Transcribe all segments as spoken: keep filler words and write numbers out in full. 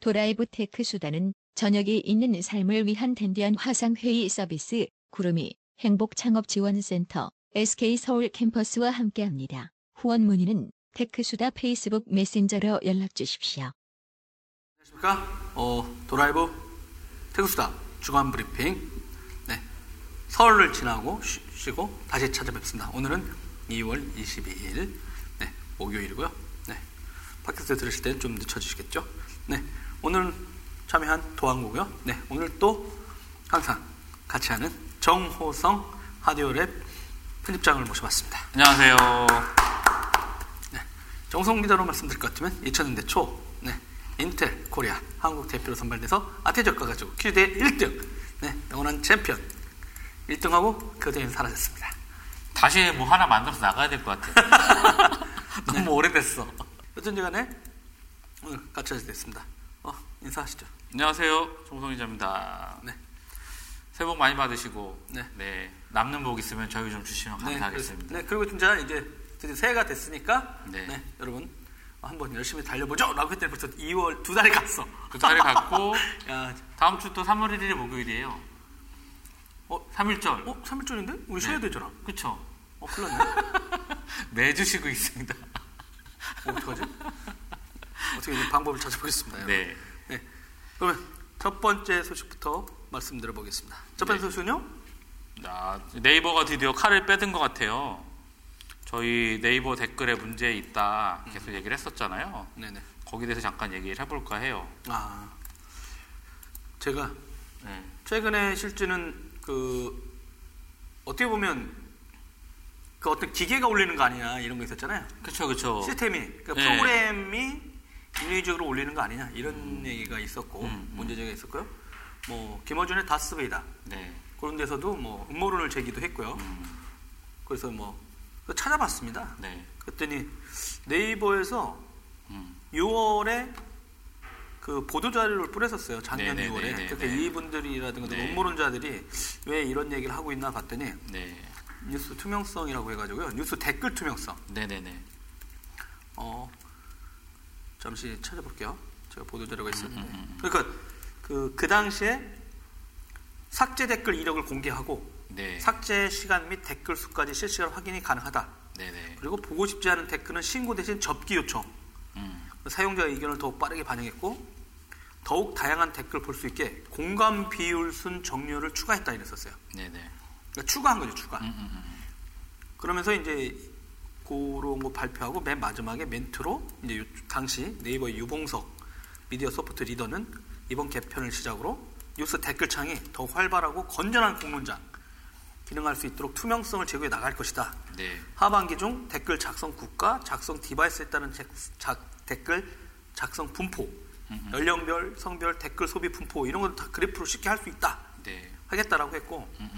도라이브 테크수다는 저녁이 있는 삶을 위한 텐디언 화상회의 서비스, 구름이 행복 창업지원센터 에스케이 서울 캠퍼스와 함께합니다. 후원 문의는 테크수다 페이스북 메신저로 연락주십시오. 안녕하십니까? 어, 도라이브 테크수다 주간 브리핑, 네, 설을 지나고 쉬고 다시 찾아뵙습니다. 오늘은 이월 이십이일 네, 목요일이고요. 네, 팟캐스트 들으실 때 좀 늦춰주시겠죠? 네, 오늘 참여한 도항구고요. 네, 오늘 또 항상 같이 하는 정호성 하디오랩 편집장을 모셔봤습니다. 안녕하세요. 네, 정성 기자로 말씀드릴 것 같으면 이천 년대 초, 네, 인텔 코리아 한국 대표로 선발돼서 아태적과 가지고 큐대 일 등, 네, 영원한 챔피언 일 등하고 그대는 사라졌습니다. 다시 뭐 하나 만들어서 나가야 될 것 같아요. 너무 네, 오래됐어. 여전지간에 오늘 같이 하게 됐습니다. 어, 인사하시죠. 안녕하세요, 정성 기자입니다. 네, 새해 복 많이 받으시고, 네, 네, 남는 복 있으면 저희 좀 주시면 감사하겠습니다. 네, 그리고 진짜 이제 드디어 새해가 됐으니까, 네, 네, 여러분 한번 열심히 달려보죠 라고 했더니 벌써 이월 두 달이 갔어. 두 달이 갔고 야, 다음 주 또 삼월 일일이 목요일이에요. 어, 삼일절. 어, 삼일절인데 우리 쉬어야, 네, 되잖아. 그쵸. 어, 큰일 났네. 매주 쉬고 있습니다. 어, 어떡하지? 어떻게 이제 방법을 찾아보겠습니다. 네, 여러분. 네, 그러면 첫 번째 소식부터 말씀드려보겠습니다. 첫 번째, 네, 소식은요? 아, 네이버가 드디어 칼을 빼든 것 같아요. 저희 네이버 댓글에 문제 있다 계속 음. 얘기를 했었잖아요. 네네. 거기에 대해서 잠깐 얘기를 해볼까 해요. 아, 제가, 네, 최근에 실제는 그 어떻게 보면 그 어떤 기계가 올리는 거 아니냐 이런 거 있었잖아요. 그렇죠, 그렇죠. 시스템이, 그러니까, 네, 프로그램이 인위적으로 올리는 거 아니냐 이런 음. 얘기가 있었고, 음, 음. 문제제기가 있었고요. 뭐 김어준의 다스베이다, 네, 그런 데서도 뭐 음모론을 제기도 했고요. 음. 그래서 뭐 찾아봤습니다. 네, 그랬더니 네이버에서 음. 유월에 그 보도자료를 뿌렸었어요. 작년, 네네, 유월에. 네네, 그러니까 네네. 이분들이라든가, 네, 음모론자들이 왜 이런 얘기를 하고 있나 봤더니, 네, 뉴스 투명성이라고 해가지고요. 뉴스 댓글 투명성. 네네네. 어, 잠시 찾아볼게요. 제가 보도자료가 있었는데. 음, 음, 음. 그러니까 그, 그 당시에 삭제 댓글 이력을 공개하고, 네, 삭제 시간 및 댓글 수까지 실시간 확인이 가능하다. 네네. 그리고 보고 싶지 않은 댓글은 신고 대신 접기 요청. 음. 사용자의 의견을 더욱 빠르게 반영했고 더욱 다양한 댓글 볼 수 있게 공감 비율 순 정렬을 추가했다 이랬었어요. 네네. 그러니까 추가한 거죠, 추가. 음, 음, 음. 그러면서 이제 그런 거 발표하고 맨 마지막에 멘트로 이제 당시 네이버의 유봉석 미디어 소프트 리더는 이번 개편을 시작으로 뉴스 댓글창이 더 활발하고 건전한 공론장 기능할 수 있도록 투명성을 제고해 나갈 것이다. 네. 하반기 중 댓글 작성 국가, 작성 디바이스에 따른 작, 작, 댓글 작성 분포, 음흠. 연령별, 성별, 댓글 소비 분포 이런 것도 다 그래프로 쉽게 할 수 있다. 네, 하겠다라고 했고, 음흠.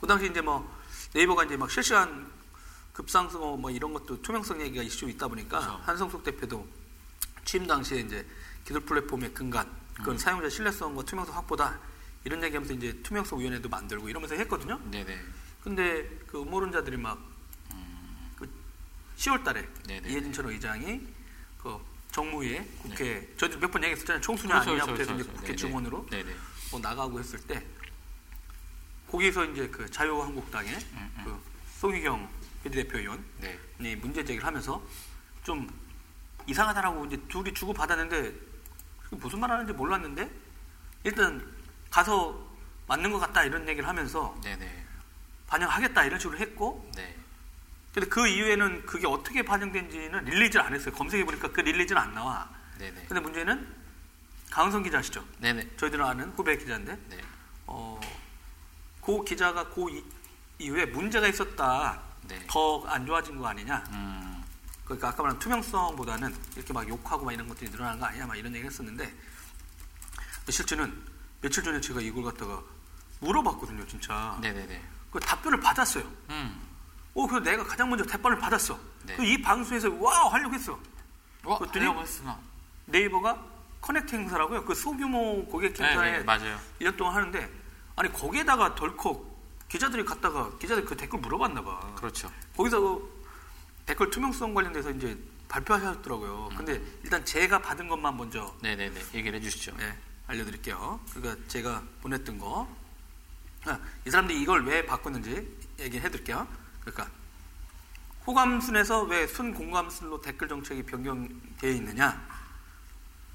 그 당시 이제 뭐 네이버가 이제 막 실시간 급상승 뭐 이런 것도 투명성 얘기가 이슈 있다 보니까, 그렇죠. 한성숙 대표도 취임 당시에 이제 기술 플랫폼의 근간, 그건 음. 사용자 신뢰성과 투명성 확보다. 이런 얘기하면서 이제 투명성 위원회도 만들고 이러면서 했거든요. 네네. 근데 그 음모론자들이 막 음. 그 시월달에 네네네. 이해진 전 의장이 그 정무위에 국회, 네, 저도 몇 번 얘기했었잖아요. 총수냐 아니냐부터 해서 이제 국회 증언으로 뭐 나가고 했을 때 거기서 이제 그 자유한국당의 음, 음. 그 송희경 비대표위원이, 네, 문제 제기를 하면서 좀 이상하다라고 이제 둘이 주고 받았는데 무슨 말 하는지 몰랐는데 일단 가서 맞는 것 같다 이런 얘기를 하면서, 네네, 반영하겠다 이런 식으로 했고, 네, 근데 그 이후에는 그게 어떻게 반영된지는 릴리즈를 안 했어요. 검색해보니까 그 릴리즈는 안 나와. 네네. 근데 문제는 강은성 기자 아시죠? 네네. 저희들은 아는 후배 기자인데, 네, 어, 그 기자가 그 이, 이후에 문제가 있었다, 네, 더 안 좋아진 거 아니냐, 음. 그러니까 아까 말한 투명성보다는 이렇게 막 욕하고 막 이런 것들이 늘어난 거 아니냐 막 이런 얘기를 했었는데, 실제는 며칠 전에 제가 이걸 갖다가 물어봤거든요, 진짜. 네네네. 그 답변을 받았어요. 음. 오, 그래서 내가 가장 먼저 답변을 받았어. 네. 이 방송에서 와우 하려고 했어. 와, 하려고 했으나. 네이버가 커넥트 행사라고요. 그 소규모 고객 행사에 일 년 동안 하는데, 아니, 거기에다가 덜컥 기자들이 갔다가, 기자들이 그 댓글 물어봤나 봐. 그렇죠. 거기서 그 댓글 투명성 관련돼서 이제 발표하셨더라고요. 음. 근데 일단 제가 받은 것만 먼저 네네네 얘기를 해주시죠. 네, 알려드릴게요. 그러니까 제가 보냈던 거, 아, 이 사람들이 이걸 왜 바꿨는지 얘기해드릴게요. 그러니까 호감순에서 왜 순공감순으로 댓글 정책이 변경되어 있느냐.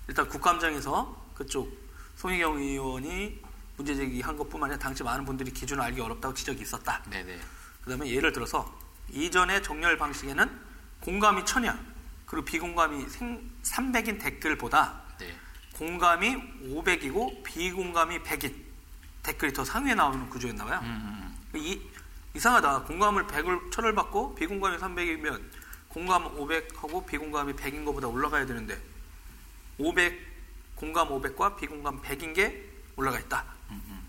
일단 국감장에서 그쪽 송혜경 의원이 문제제기한 것뿐만 아니라 당시 많은 분들이 기준을 알기 어렵다고 지적이 있었다. 네네. 그다음에 예를 들어서 이전의 정렬 방식에는 공감이 천이야. 그리고 비공감이 삼백인 댓글보다 네. 공감이 오백이고 비공감이 백인 댓글이 더 상위에 나오는 구조였나봐요. 음, 음. 이, 이상하다. 공감을 백을 천을 받고 비공감이 삼백이면 공감 오백하고 비공감이 백인 것보다 올라가야 되는데 오백 공감 오백과 비공감 백인 게 올라가 있다. 음, 음.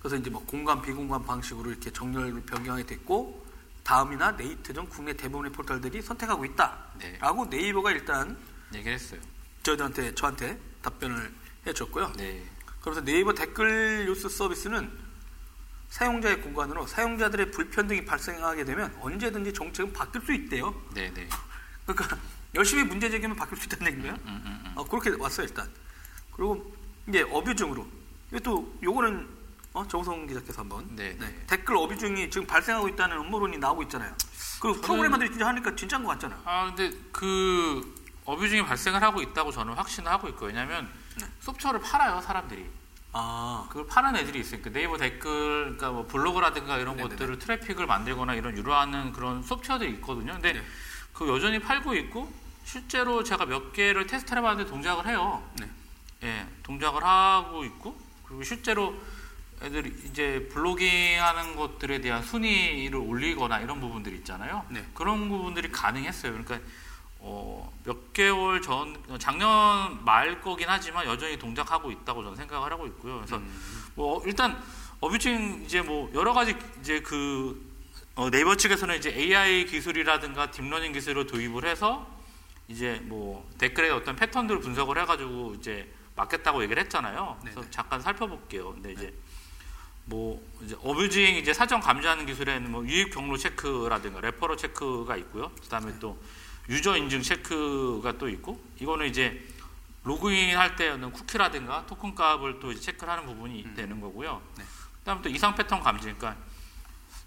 그래서 이제 뭐 공감 비공감 방식으로 이렇게 정렬을 변경하게 됐고 다음이나 네이트 등 국내 대부분의 포털들이 선택하고 있다라고 네. 네이버가 일단 얘기를 했어요. 저희들한테 저한테 답변을 해줬고요. 네. 그래서 네이버 댓글 뉴스 서비스는 사용자의 공간으로 사용자들의 불편등이 발생하게 되면 언제든지 정책은 바뀔 수 있대요. 네, 네. 그러니까 열심히 문제 제기하면 바뀔 수 있다는 얘기인가요? 음, 음, 음. 어, 그렇게 왔어요 일단. 그리고 이제 어뷰징으로 이것도 요거는 어, 정성 기자께서 한번 네, 네. 댓글 어뷰징이 지금 발생하고 있다는 음모론이 나오고 있잖아요. 그 저는... 프로그래머들이 진짜 하니까 진짜인 것 같잖아요. 아 근데 그 어뷰징이 발생을 하고 있다고 저는 확신을 하고 있고 왜냐하면 네. 소프트웨어를 팔아요 사람들이. 아 그걸 파는 애들이 있으니까 네이버 댓글, 그러니까 뭐 블로그라든가 이런 네네네. 것들을 트래픽을 만들거나 이런 유료하는 그런 소프트웨어들이 있거든요. 근데 네. 그 여전히 팔고 있고 실제로 제가 몇 개를 테스트를 해봤는데 동작을 해요. 네. 예, 동작을 하고 있고 그리고 실제로 애들이 이제 블로깅하는 것들에 대한 순위를 올리거나 이런 부분들이 있잖아요. 네. 그런 부분들이 가능했어요. 그러니까 어, 몇 개월 전 작년 말 거긴 하지만 여전히 동작하고 있다고 저는 생각을 하고 있고요. 그래서 음. 뭐 일단 어뷰징 이제 뭐 여러 가지 이제 그 어, 네이버 측에서는 이제 에이아이 기술이라든가 딥러닝 기술을 도입을 해서 이제 뭐 댓글에 어떤 패턴들을 분석을 해가지고 이제 맞겠다고 얘기를 했잖아요. 그래서 네네. 잠깐 살펴볼게요. 근데 이제 네. 뭐 이제 어뷰징 이제 사전 감지하는 기술에는 뭐 유입 경로 체크라든가 레퍼럴 체크가 있고요. 그다음에 네. 또 유저 인증 체크가 또 있고 이거는 이제 로그인 할 때는 쿠키라든가 토큰 값을 또 이제 체크를 하는 부분이 음. 되는 거고요. 네. 그다음에 또 이상 패턴 감지. 그러니까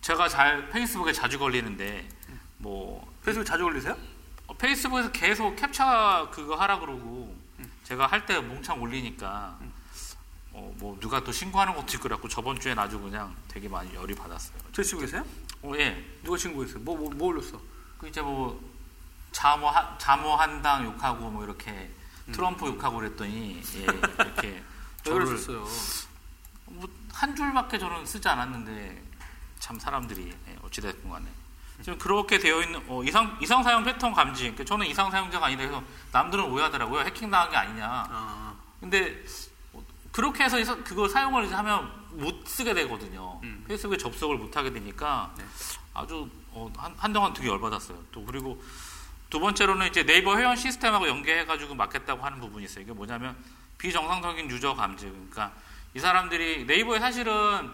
제가 잘 페이스북에 자주 걸리는데 뭐 페이스북 자주 걸리세요? 페이스북에서 계속 캡처 그거 하라 그러고 음. 제가 할 때 몽창 올리니까 음. 어, 뭐 누가 또 신고하는 것도 있고 그래갖고 저번 주엔 아주 그냥 되게 많이 열이 받았어요. 제 친구 계세요? 어, 예. 누가 신고했어요? 뭐, 뭐, 뭐 올렸어? 그 이제 뭐 자모 한, 자모 한당 욕하고 뭐 이렇게 트럼프 음. 욕하고 그랬더니 예, 이렇게 저를 썼어요. 뭐 한 줄밖에 저는 쓰지 않았는데 참 사람들이 예, 어찌됐건 간에. 지금 그렇게 되어 있는 어, 이상 이상 사용 패턴 감지. 그러니까 저는 이상 사용자가 아니다 해서 남들은 오해하더라고요. 해킹 당한 게 아니냐. 아. 근데 그렇게 해서 그걸 사용을 이제 하면 못 쓰게 되거든요. 음. 페이스북에 접속을 못 하게 되니까 네. 아주 어, 한, 한동안 되게 열받았어요. 또 그리고 두 번째로는 이제 네이버 회원 시스템하고 연계해가지고 막겠다고 하는 부분이 있어요. 이게 뭐냐면 비정상적인 유저 감지. 그러니까 이 사람들이 네이버에 사실은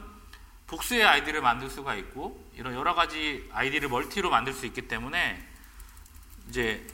복수의 아이디를 만들 수가 있고 이런 여러 가지 아이디를 멀티로 만들 수 있기 때문에 이제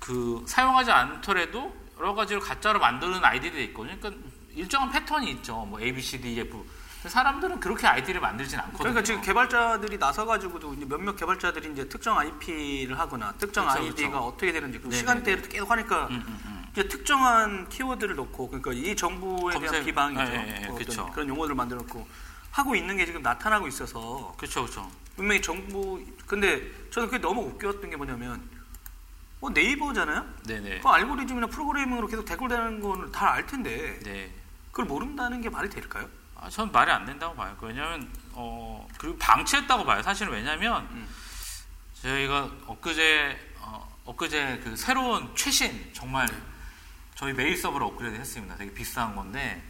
그 사용하지 않더라도 여러 가지로 가짜로 만드는 아이디들이 있거든요. 그러니까 일정한 패턴이 있죠. 뭐 A, B, C, D, F. 사람들은 그렇게 아이디를 만들진 않거든요. 그러니까 지금 개발자들이 나서가지고도 이제 몇몇 개발자들이 이제 특정 아이피를 하거나 특정 그렇죠, 아이디가 그렇죠. 어떻게 되는지 그 시간대를 계속 하니까 음, 음, 음. 이제 특정한 키워드를 넣고 그러니까 이 정부에 검색, 대한 비방이죠. 예, 예, 예, 그렇죠. 그런 용어들을 만들어 놓고. 하고 있는 게 지금 나타나고 있어서. 그렇죠, 그렇죠. 분명히 정부. 근데 저는 그게 너무 웃겼던 게 뭐냐면, 어, 네이버잖아요? 네네. 그 알고리즘이나 프로그래밍으로 계속 댓글되는 거는 다 알 텐데. 네. 그걸 모른다는 게 말이 될까요? 아, 전 말이 안 된다고 봐요. 왜냐면, 어, 그리고 방치했다고 봐요. 사실은 왜냐면, 음. 저희가 엊그제, 어, 엊그제 그 새로운 최신, 정말 저희 메일 서버를 업그레이드 했습니다. 되게 비싼 건데.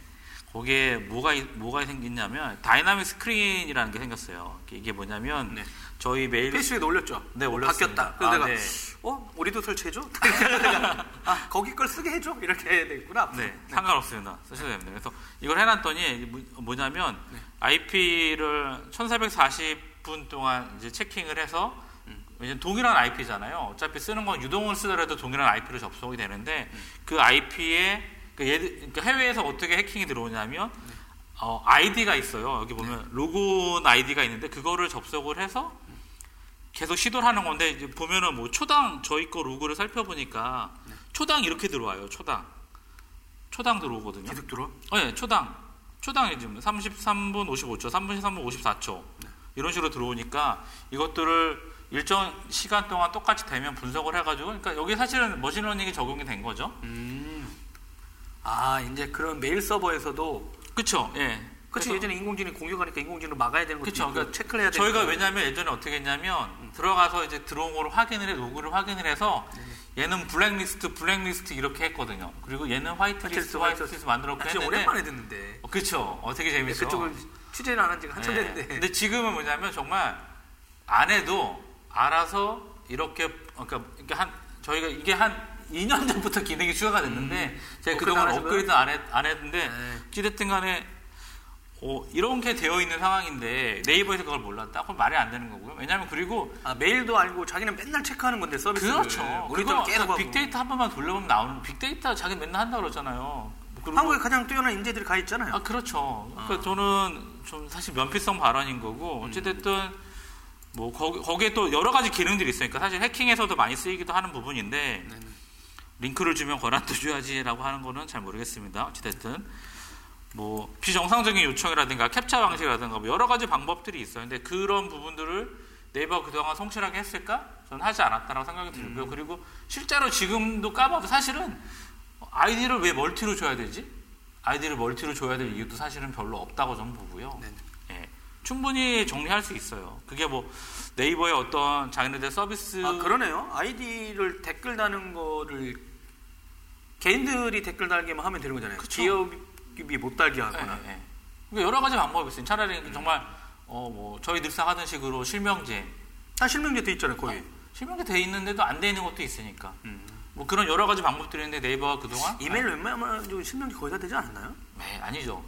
거기에 뭐가, 뭐가 생겼냐면, 다이나믹 스크린이라는 게 생겼어요. 이게 뭐냐면, 네. 저희 메일. 페이스북에 올렸죠? 네, 올렸어요. 바뀌었다. 그래서 아, 내가, 네. 어? 우리도 설치해줘? 아, 거기 걸 쓰게 해줘? 이렇게 해야 되겠구나. 네, 네. 상관없습니다. 쓰셔도 됩니다. 그래서 이걸 해놨더니, 뭐냐면, 네. 아이피를 천사백사십 분 동안 이제 체킹을 해서, 음. 왜냐면 동일한 아이피잖아요. 어차피 쓰는 건 유동을 쓰더라도 동일한 아이피로 접속이 되는데 음. 그 아이피에 그 예, 그러니까 해외에서 어떻게 해킹이 들어오냐면 네. 어, 아이디가 있어요. 여기 보면 네. 로그온 아이디가 있는데 그거를 접속을 해서 계속 시도를 하는 건데 이제 보면은 뭐 초당 저희 거 로그를 살펴보니까 네. 초당 이렇게 들어와요. 초당 초당 들어오거든요. 계속 들어? 네, 초당 초당이 지금 삼십삼 분 오십오 초, 삼십삼 분 오십사 초 네. 이런 식으로 들어오니까 이것들을 일정 시간 동안 똑같이 되면 분석을 해가지고, 그러니까 여기 사실은 머신러닝이 적용이 된 거죠. 음. 아, 이제 그런 메일 서버에서도. 그쵸, 예. 그치, 예전에 인공지능이 공격하니까 인공지능을 막아야 되는 거죠. 그쵸, 그러니까 체크를 해야 되는 저희가 왜냐면 예전에 어떻게 했냐면, 음. 들어가서 이제 들어온 거를 확인을 해, 로그를 확인을 해서, 네. 얘는 블랙리스트, 블랙리스트 이렇게 했거든요. 그리고 얘는 화이트리스트, 화이트리스트, 화이트리스트 만들었고 아, 했는데. 오랜만에 듣는데. 어, 그쵸, 어, 되게 재밌어. 그쪽을 취재를 안 한 지가 한참 예. 됐는데. 근데 지금은 뭐냐면 정말 안 해도, 알아서 이렇게 그러니까 한 저희가 이게 한 이 년 전부터 기능이 추가가 됐는데 음, 제가 그동안 업그레이드 안, 했, 안 했는데 어찌됐든 간에 어, 이렇게 되어 있는 상황인데 네이버에서 그걸 몰랐다? 그건 말이 안 되는 거고요. 왜냐하면 그리고 아, 메일도 알고 자기는 맨날 체크하는 건데 서비스 그렇죠. 그리고 빅데이터 한 번만 돌려보면 나오는 빅데이터 자기 맨날 한다고 그러잖아요. 한국에 가장 뛰어난 인재들이 가 있잖아요. 아 그렇죠. 그러니까 아. 저는 좀 사실 면피성 발언인 거고 어찌됐든 음. 뭐 거기, 거기에 또 여러 가지 기능들이 있으니까 사실 해킹에서도 많이 쓰이기도 하는 부분인데 네네. 링크를 주면 권한도 줘야지라고 하는 거는 잘 모르겠습니다. 어찌됐든 뭐 비정상적인 요청이라든가 캡처 방식이라든가 뭐 여러 가지 방법들이 있어요. 근데 그런 부분들을 네이버가 그동안 성실하게 했을까? 저는 하지 않았다라고 생각이 들고요. 음. 그리고 실제로 지금도 까봐도 사실은 아이디를 왜 멀티로 줘야 되지? 아이디를 멀티로 줘야 될 이유도 사실은 별로 없다고 저는 보고요. 네네. 충분히 정리할 수 있어요. 그게 뭐 네이버의 어떤 자기네들 서비스 아 그러네요. 아이디를 댓글 다는 거를 개인들이 댓글 달기만 하면 되는 거잖아요. 그쵸? 기업이 못 달게 하거나. 네, 네. 여러 가지 방법이 있어요. 차라리 음. 정말 어 뭐 저희 늘상 하던 식으로 실명제. 아 실명제 돼 있잖아요. 거의. 아, 실명제 돼 있는데도 안 돼 있는 것도 있으니까. 음. 뭐 그런 여러 가지 방법들이 있는데 네이버가 그동안 이메일 웬만하면 실명제 거의 다 되지 않았나요? 네 아니죠.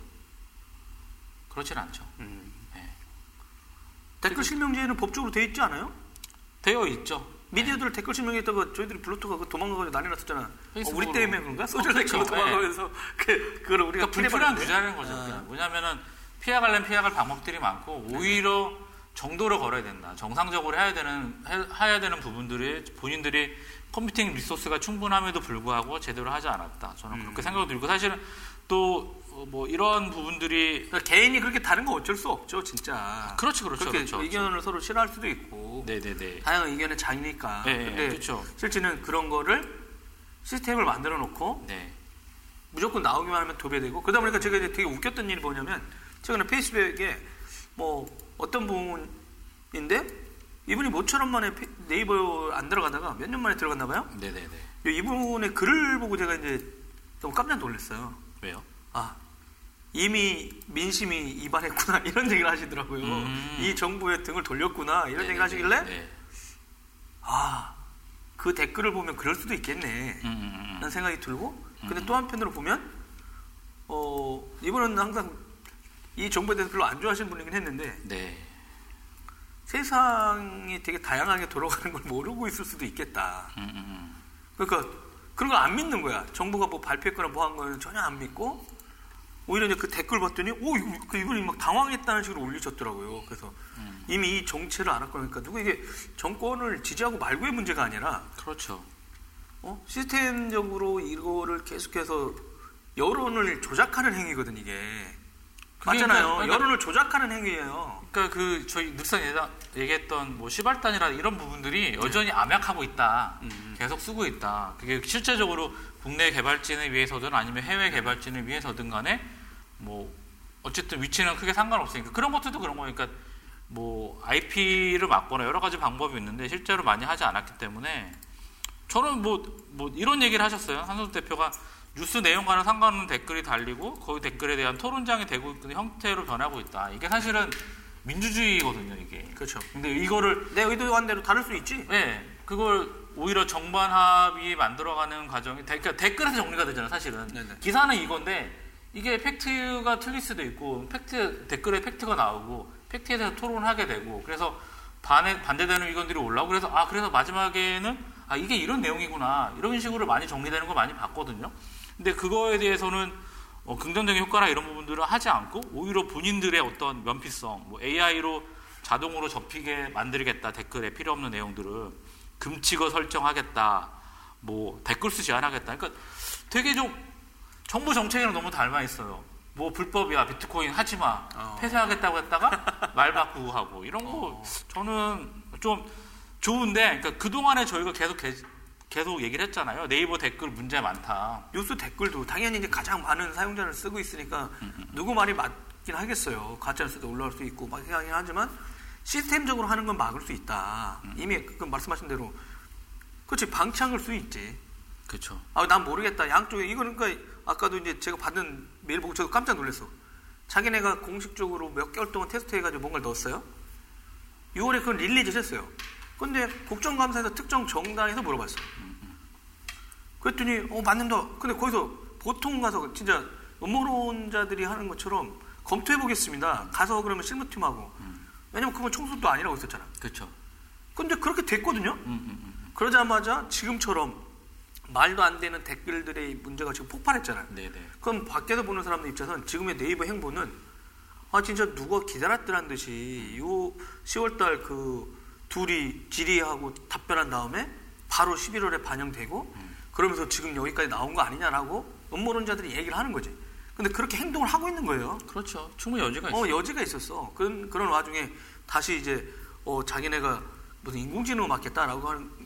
그렇진 않죠. 음. 댓글 실명제는 법적으로 되어 있지 않아요? 되어 있죠. 미디어들 네. 댓글 실명제에다가 저희들이 블루투가 도망가가지고 난리 났었잖아. 어, 우리 때문에 그런가? 소셜 댓글로 어, 도망가면서 네. 그, 그걸 우리가 그러니까 불필요한 규제라는 거죠. 아. 왜냐면은 피해가려면 피해갈 방법들이 많고 오히려 네. 정도를 걸어야 된다. 정상적으로 해야 되는, 해, 해야 되는 부분들이 본인들이 컴퓨팅 리소스가 충분함에도 불구하고 제대로 하지 않았다. 저는 음. 그렇게 생각이 들고 사실은 또 뭐 이런 부분들이 그러니까 개인이 그렇게 다른 거 어쩔 수 없죠 진짜. 그렇지 그렇죠. 그렇게 그렇죠, 의견을 그렇죠. 서로 싫어할 수도 있고. 네네네. 다양한 의견의 장이니까. 네, 근데 그렇죠. 실제는 그런 거를 시스템을 만들어 놓고 네. 무조건 나오기만 하면 도배되고 그러다 보니까 제가 되게 웃겼던 일이 뭐냐면 최근에 페이스북에 뭐 어떤 분인데 이분이 모처럼 만에 네이버 안 들어가다가 몇 년 만에 들어갔나 봐요. 네네네. 이분의 글을 보고 제가 이제 너무 깜짝 놀랐어요. 왜요? 아. 이미 민심이 이반했구나 이런 얘기를 하시더라고요. 음. 이 정부의 등을 돌렸구나 이런 얘기를 하시길래 네네. 아, 그 댓글을 보면 그럴 수도 있겠네 음. 라는 생각이 들고 근데 음. 또 한편으로 보면 어, 이분은 항상 이 정부에 대해서 별로 안 좋아하시는 분이긴 했는데 네. 세상이 되게 다양하게 돌아가는 걸 모르고 있을 수도 있겠다. 음. 그러니까 그런 걸 안 믿는 거야. 정부가 뭐 발표했거나 뭐 한 거는 전혀 안 믿고 오히려 이제 그 댓글 봤더니 오 이분이 막 당황했다는 식으로 올리셨더라고요. 그래서 음. 이미 이 정체를 알았거니까 누구 이게 정권을 지지하고 말고의 문제가 아니라 그렇죠. 어? 시스템적으로 이거를 계속해서 여론을 조작하는 행위거든 이게 맞잖아요. 그러니까, 여론을 조작하는 행위예요. 그러니까 그 저희 늑상 얘기했던 뭐 시발단이라 이런 부분들이 여전히 암약하고 있다. 음. 계속 쓰고 있다. 그게 실제적으로 국내 개발진을 위해서든 아니면 해외 개발진을 위해서든 간에 뭐 어쨌든 위치는 크게 상관없으니까 그런 것들도 그런 거니까 뭐 아이피를 막거나 여러 가지 방법이 있는데 실제로 많이 하지 않았기 때문에 저는 뭐, 뭐 이런 얘기를 하셨어요. 한선수 대표가 뉴스 내용과는 상관없는 댓글이 달리고 그 댓글에 대한 토론장이 되고 있는 형태로 변하고 있다. 이게 사실은 민주주의거든요, 이게. 그렇죠. 근데 이거를 내 의도한 대로 다룰 수 있지. 네, 그걸 오히려 정반합이 만들어가는 과정이 그러니까 댓글에서 정리가 되잖아요, 사실은. 네네. 기사는 이건데. 이게 팩트가 틀릴 수도 있고 팩트 댓글에 팩트가 나오고 팩트에 대해서 토론하게 되고 그래서 반에, 반대되는 의견들이 올라오고, 그래서, 아, 그래서 마지막에는, 아, 이게 이런 내용이구나. 이런 식으로 많이 정리되는 걸 많이 봤거든요. 근데 그거에 대해서는, 어, 긍정적인 효과나 이런 부분들을 하지 않고, 오히려 본인들의 어떤 면피성, 뭐 에이아이로 자동으로 접히게 만들겠다. 댓글에 필요없는 내용들을. 금칙어 설정하겠다. 뭐, 댓글 수 제한하겠다. 그러니까 되게 좀, 정부 정책이랑 너무 닮아있어요. 뭐 불법이야, 비트코인 하지마, 어. 폐쇄하겠다고 했다가 말 바꾸고 하고 이런 거 어. 저는 좀 좋은데, 그러니까 그동안에 저희가 계속 개, 계속 얘기를 했잖아요. 네이버 댓글 문제 많다. 요새 댓글도 당연히 이제 가장 많은 사용자를 쓰고 있으니까 누구 말이 맞긴 하겠어요. 가짜뉴스도 올라올 수 있고 막 하긴 하지만 시스템적으로 하는 건 막을 수 있다. 음. 이미 그 말씀하신 대로 그렇지, 방치할 수 있지. 그렇죠. 아, 난 모르겠다. 양쪽에 이거는 그러니까. 아까도 이제 제가 받은 메일 보고 저도 깜짝 놀랐어. 자기네가 공식적으로 몇 개월 동안 테스트해가지고 뭔가를 넣었어요. 유월에 그걸 릴리즈를 했어요. 근데 국정감사에서 특정 정당에서 물어봤어요. 그랬더니 어 맞는다. 근데 거기서 보통 가서 진짜 음모론자들이 하는 것처럼 검토해보겠습니다. 가서 그러면 실무팀하고. 왜냐면 그건 총수도 아니라고 했었잖아. 그렇죠. 근데 그렇게 됐거든요. 그러자마자 지금처럼 말도 안 되는 댓글들의 문제가 지금 폭발했잖아요. 네네. 그럼 밖에서 보는 사람들 입장에서는 지금의 네이버 행보는 아 진짜 누가 기다렸더란 듯이 요 시월달 그 둘이 질의하고 답변한 다음에 바로 십일월에 반영되고 음. 그러면서 지금 여기까지 나온 거 아니냐라고 음모론자들이 얘기를 하는 거지. 근데 그렇게 행동을 하고 있는 거예요. 그렇죠. 충분히 여지가 있어. 어, 여지가 있었어. 그런 그런 와중에 다시 이제 어, 자기네가 무슨 인공지능을 맡겠다라고 하는.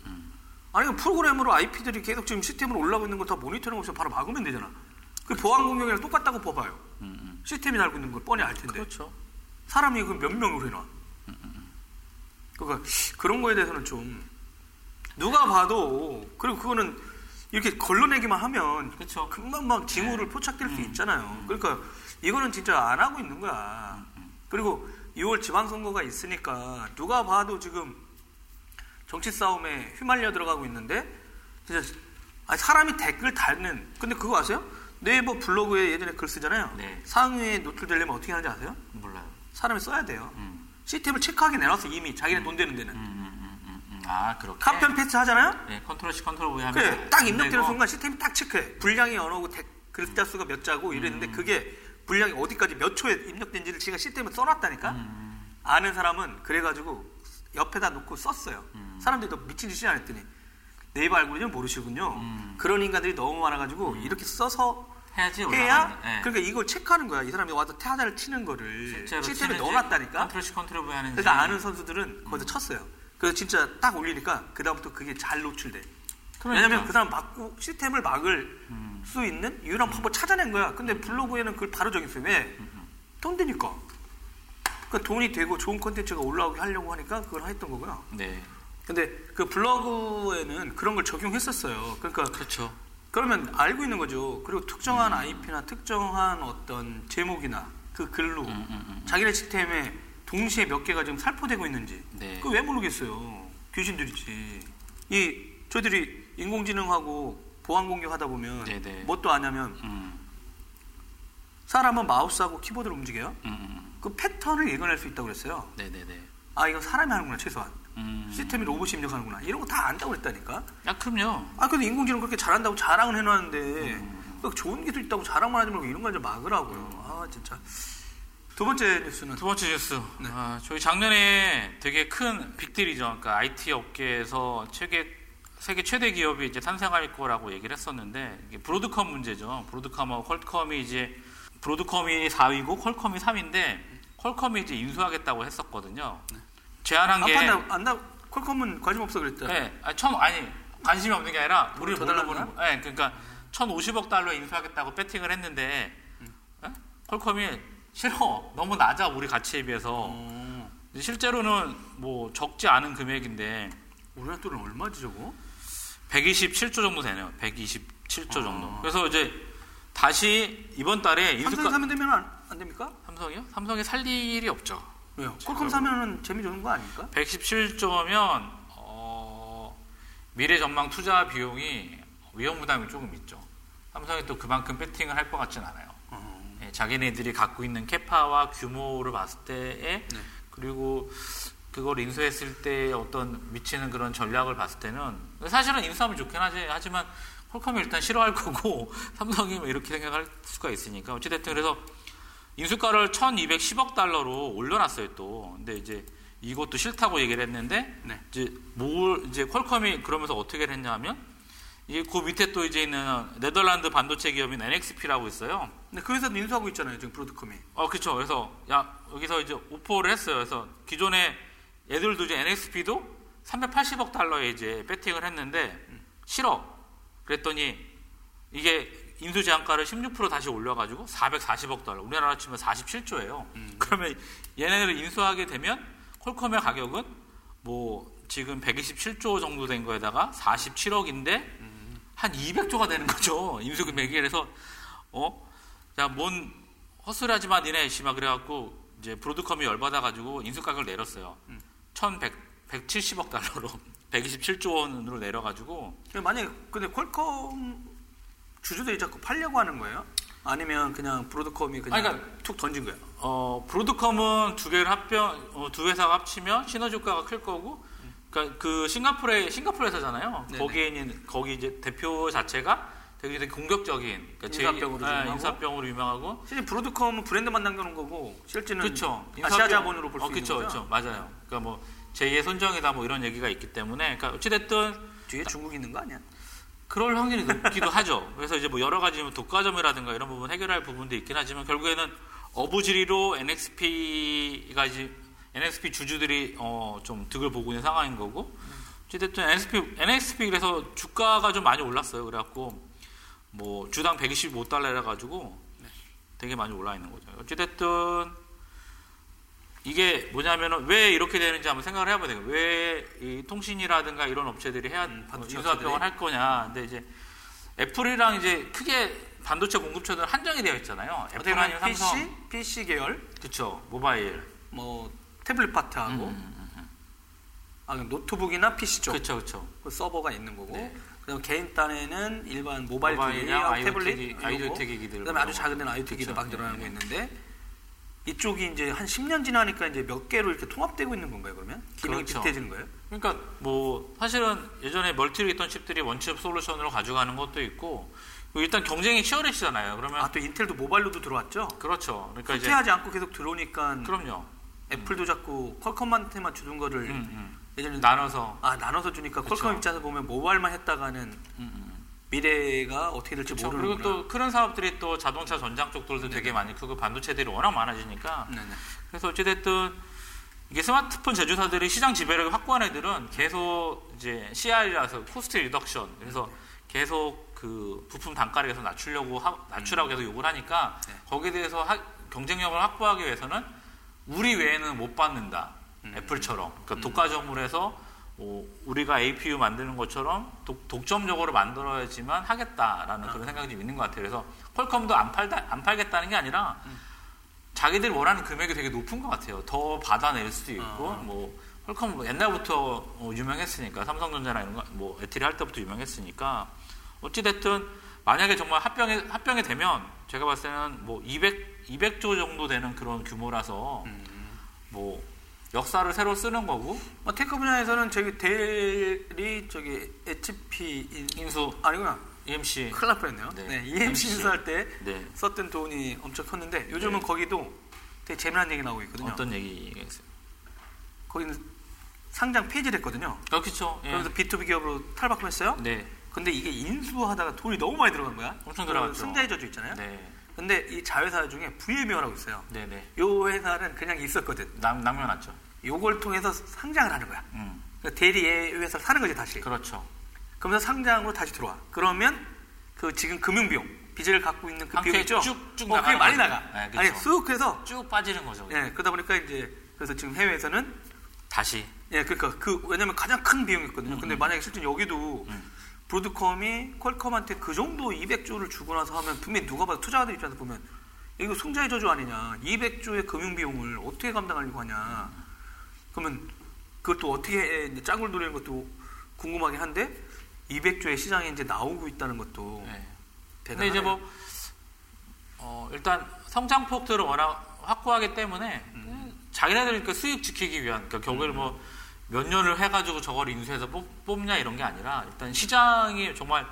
아니, 프로그램으로 아이피들이 계속 지금 시스템으로 올라오고 있는 걸 다 모니터링 없으면 바로 막으면 되잖아. 그 보안 공격이랑 똑같다고 봐봐요. 음, 음. 시스템이 알고 있는 걸 뻔히 알 텐데. 그렇죠. 사람이 그 몇 명으로 해놔. 음, 음. 그러니까 그런 거에 대해서는 좀 누가 봐도, 그리고 그거는 이렇게 걸러내기만 하면 그쵸. 금방 막 징후를 네. 포착될 음, 수 있잖아요. 그러니까 이거는 진짜 안 하고 있는 거야. 음, 음. 그리고 이월 지방선거가 있으니까 누가 봐도 지금 정치 싸움에 휘말려 들어가고 있는데, 진짜, 아니, 사람이 댓글 달는, 근데 그거 아세요? 네이버 블로그에 예전에 글 쓰잖아요? 네. 상위에 노출되려면 어떻게 하는지 아세요? 몰라요. 사람이 써야 돼요. 음. 시스템을 체크하게 내놨어, 이미. 자기네 음. 돈 되는 데는. 음, 음, 음, 음. 아, 그렇게. 카편 패스 하잖아요? 네, 컨트롤 C, 컨트롤 V 하면. 그래, 딱 입력되는 순간 시스템이 딱 체크해. 분량이 어느 거고, 글자 수가 몇 자고 이랬는데, 음. 그게 분량이 어디까지 몇 초에 입력된지를 지가 시스템에 써놨다니까? 음. 아는 사람은 그래가지고, 옆에다 놓고 썼어요. 음. 사람들이 더 미친 짓이 안 했더니 네이버 알고리즘을 모르시군요. 음. 그런 인간들이 너무 많아가지고 음. 이렇게 써서 해야지 해야 네. 그러니까 이걸 체크하는 거야. 이 사람이 와서 타자를 치는 거를 시스템에 넣어놨다니까. 컨트롤 컨트롤 하는지. 그래서 아는 선수들은 음. 거기서 쳤어요. 그래서 진짜 딱 올리니까 그 다음부터 그게 잘 노출돼. 그러니까. 왜냐면 그 사람 막고 시스템을 막을 음. 수 있는 유일한 방법 음. 찾아낸 거야. 근데 블로그에는 그걸 바로 적었어요. 왜? 음. 돈 되니까. 그러니까 돈이 되고 좋은 콘텐츠가 올라오게 하려고 하니까 그걸 했던 거고요. 네. 근데 그 블로그에는 그런 걸 적용했었어요. 그러니까. 그렇죠. 그러면 알고 있는 거죠. 그리고 특정한 음. 아이피나 특정한 어떤 제목이나 그 글로 음, 음, 음. 자기네 시스템에 동시에 몇 개가 지금 살포되고 있는지. 네. 그거 왜 모르겠어요. 귀신들이지. 이, 저들이 인공지능하고 보안 공격하다 보면. 네네. 뭣도 아냐면. 음. 사람은 마우스하고 키보드를 움직여요. 음, 음. 그 패턴을 읽어낼 수 있다고 그랬어요. 네네네. 아, 이건 사람이 하는구나, 최소한. 음. 시스템이 로봇이 입력하는구나. 이런 거 다 안다고 그랬다니까. 아, 그럼요. 아, 그래도 인공지능 그렇게 잘한다고 자랑을 해놨는데, 음. 그러니까 좋은 게 또 있다고 자랑만 하지 말고 이런 걸 좀 막으라고요. 음. 아, 진짜. 두 번째 뉴스는? 두 번째 뉴스. 네. 아, 저희 작년에 되게 큰 빅딜이죠. 그러니까 아이티 업계에서 세계, 세계 최대 기업이 이제 탄생할 거라고 얘기를 했었는데, 이게 브로드컴 문제죠. 브로드컴하고 퀄컴이 이제, 브로드컴이 사 위고 퀄컴이 삼 위인데 퀄컴이 이제 인수하겠다고 했었거든요. 네. 제안한 게 안 나 퀄컴은 관심 없어 그랬죠. 네, 아니, 처음 아니 관심이 없는 게 아니라 우리 몰라보는. 네, 그러니까 천오십억 달러에 인수하겠다고 배팅을 했는데 음. 네? 퀄컴이 싫어, 너무 낮아 우리 가치에 비해서. 음. 실제로는 뭐 적지 않은 금액인데 우리나라 돈은 얼마지 저거? 백이십칠조 정도 되네요. 백이십칠조 아. 정도. 그래서 이제. 다시 이번 달에 인수가 삼성 사면 되면 안, 안 됩니까? 삼성이요? 삼성이 살 일이 없죠. 왜요? 퀄컴 사면은 재미 주는 거 아닙니까? 백십칠조면 어, 미래 전망 투자 비용이 위험 부담이 조금 있죠. 삼성이 또 그만큼 배팅을 할 것 같진 않아요. 음. 네, 자기네들이 갖고 있는 캐파와 규모를 봤을 때에 네. 그리고 그걸 인수했을 때 어떤 미치는 그런 전략을 봤을 때는 사실은 인수하면 좋긴 하지. 하지만 퀄컴이 일단 싫어할 거고 삼성이 뭐 이렇게 생각할 수가 있으니까 어찌됐든 그래서 인수가를 천이백십억 달러로 올려놨어요 또. 근데 이제 이것도 싫다고 얘기를 했는데 네. 이제 뭘 이제 퀄컴이 그러면서 어떻게 했냐면 이게 그 밑에 또 이제 있는 네덜란드 반도체 기업인 엔엑스피라고 있어요. 근데 거기서 인수하고 있잖아요 지금 브로드컴이. 어, 그렇죠. 그래서 야 여기서 이제 오퍼를 했어요. 그래서 기존에 애들도 이제 엔엑스피도 삼백팔십억 달러에 이제 배팅을 했는데 싫어. 그랬더니 이게 인수 제한가를 십육 퍼센트 다시 올려가지고 사백사십억 달러. 우리나라 치면 사십칠조예요. 음. 그러면 얘네를 인수하게 되면 퀄컴의 가격은 뭐 지금 백이십칠조 정도 된 거에다가 사십칠억인데 음. 한 이백조가 되는 거죠. 인수 금액이. 그래서 어? 야, 뭔 헛소리하지마 니네 씨마 그래갖고 이제 브로드컴이 열받아가지고 인수 가격을 내렸어요. 음. 천백칠십억 달러로 백이십칠조 원으로 내려가지고. 만약에 근데 퀄컴 주주들이 자꾸 팔려고 하는 거예요? 아니면 그냥 브로드컴이 그냥 아니, 그러니까, 툭 던진 거예요? 어, 브로드컴은 두 개를 합병, 어, 두 회사가 합치면 시너지 효과가 클 거고, 음. 그러니까 그 싱가포르에, 싱가포르 회사잖아요. 네네. 거기에 있는, 거기 이제 대표 자체가 되게, 되게 공격적인. 그러니까 인사병으로, 제, 네, 인사병으로 유명하고. 실제 브로드컴은 브랜드만 남겨놓은 거고, 실제는 그쵸. 아시아 자본으로 볼 수 어, 있는 거죠. 그렇죠, 맞아요. 그러니까 뭐 제이의 손정이다 뭐 이런 얘기가 있기 때문에, 그러니까 어찌됐든 뒤에 중국 있는 거 아니야? 그럴 확률이 높기도 하죠. 그래서 이제 뭐 여러 가지 독과점이라든가 이런 부분 해결할 부분도 있긴 하지만 결국에는 어부지리로 엔엑스피가 이제 엔엑스피 주주들이 어 좀 득을 보고 있는 상황인 거고. 어쨌든 엔엑스피 엔엑스피 그래서 주가가 좀 많이 올랐어요. 그래갖고 뭐 주당 백이십오 달러라 가지고 되게 많이 올라 있는 거죠. 어쨌든 이게 뭐냐면은 왜 이렇게 되는지 한번 생각을 해봐야 돼요. 왜 이 통신이라든가 이런 업체들이 해야 음, 인수합병을 할 거냐. 근데 이제 애플이랑 이제 크게 반도체 공급처들은 한정이 되어 있잖아요. 애플 아니면 삼성, 피씨, 피씨 계열, 그렇죠. 모바일, 뭐 태블릿 파트하고, 음, 음, 음. 아 노트북이나 피씨 쪽, 그렇죠, 그렇죠. 그 서버가 있는 거고. 네. 그다음 개인 단에는 일반 모바일 기기랑 태블릿, 아이오티 기기들, 그다음에 아주 작은 데는 아이오티 기기들 막 늘어나는 거 있는데. 이쪽이 이제 한 십 년 지나니까 이제 몇 개로 이렇게 통합되고 있는 건가요, 그러면? 기능이 그렇죠. 비슷해지는 거예요? 그러니까 뭐, 사실은 예전에 멀티로 있던 칩들이 원칩 솔루션으로 가져가는 것도 있고, 일단 경쟁이 치열해지잖아요, 그러면. 아, 또 인텔도 모바일로도 들어왔죠? 그렇죠. 그러니까 이제. 후퇴하지 않고 계속 들어오니까. 그럼요. 애플도 음. 자꾸 퀄컴한테만 주던 거를. 음, 음. 예전에 나눠서. 아, 나눠서 주니까 그쵸. 퀄컴 입장에서 보면 모바일만 했다가는. 음, 음. 미래가 어떻게 될지 그렇죠. 모르는 그리고 또 큰 사업들이 또 자동차 전장 쪽들도 네네. 되게 많이 크고 반도체들이 워낙 많아지니까 네네. 그래서 어찌됐든 이게 스마트폰 제조사들이 시장 지배력을 확고한 애들은 계속 이제 씨알이라서 코스트 리덕션 그래서 네네. 계속 그 부품 단가를 계속 낮추려고 하, 낮추라고 음. 계속 요구를 하니까 네. 거기에 대해서 하, 경쟁력을 확보하기 위해서는 우리 외에는 못 받는다 음. 애플처럼 그러니까 음. 독과점으로 해서 뭐 우리가 에이피유 만드는 것처럼 독, 독점적으로 만들어야지만 하겠다라는 아. 그런 생각이 좀 있는 것 같아요. 그래서 퀄컴도 안, 팔다, 안 팔겠다는 게 아니라 음. 자기들이 원하는 금액이 되게 높은 것 같아요. 더 받아낼 수도 있고 아. 뭐 퀄컴 옛날부터 유명했으니까 삼성전자나 이런 거 뭐 에티리 할 때부터 유명했으니까 어찌됐든 만약에 정말 합병이, 합병이 되면 제가 봤을 때는 뭐 이백, 이백조 정도 되는 그런 규모라서 음. 뭐 역사를 새로 쓰는 거고. 아, 테크 분야에서는 저기 대리 저기 에이치피 인수 아니구나 이엠씨 큰일 날 뻔했네요. 네. 네, 이엠씨 인수할 때 네. 썼던 돈이 엄청 컸는데 요즘은 네. 거기도 되게 재미난 얘기 나오고 있거든요. 어떤 얘기가 있어요? 거기는 상장 폐지를 했거든요. 그렇죠. 예. 그래서 비투비 기업으로 탈바꿈했어요. 네. 근데 이게 인수하다가 돈이 너무 많이 들어간 거야. 엄청 들어갔죠. 승자의 저주 있잖아요. 네. 근데 이 자회사 중에 브이엠이라고 있어요. 네네. 요 회사는 그냥 있었거든. 남, 남겨놨죠. 요걸 통해서 상장을 하는 거야. 음. 그러니까 대리 회사를 사는 거지, 다시. 그렇죠. 그러면서 상장으로 다시 들어와. 그러면 그 지금 금융비용, 빚을 갖고 있는 그 비용이죠. 쭉, 쭉 어, 나가. 그게 많이 거죠. 나가. 네, 그렇죠. 아니, 쑥 해서. 쭉 빠지는 거죠. 예, 네, 그러다 보니까 이제, 그래서 지금 해외에서는. 다시. 예, 그러니까 그, 왜냐면 가장 큰 비용이었거든요. 음, 근데 음. 만약에 실제 여기도. 음. 브로드컴이 퀄컴한테 그 정도 이백조를 주고 나서 하면 분명히 누가 봐도 투자자들 입장에서 보면 이거 승자의 저주 아니냐. 이백조의 금융비용을 어떻게 감당하려고 하냐. 그러면 그것도 어떻게 짝을 노리는 것도 궁금하긴 한데 이백조의 시장에 이제 나오고 있다는 것도 네. 대단하네. 근데 이제 뭐 어, 일단 성장폭들을 워낙 확고하기 때문에 음. 자기네들 그 수익 지키기 위한, 그러니까 결국에는 뭐 몇 년을 해가지고 저걸 인수해서 뽑, 뽑냐 이런 게 아니라 일단 시장이 정말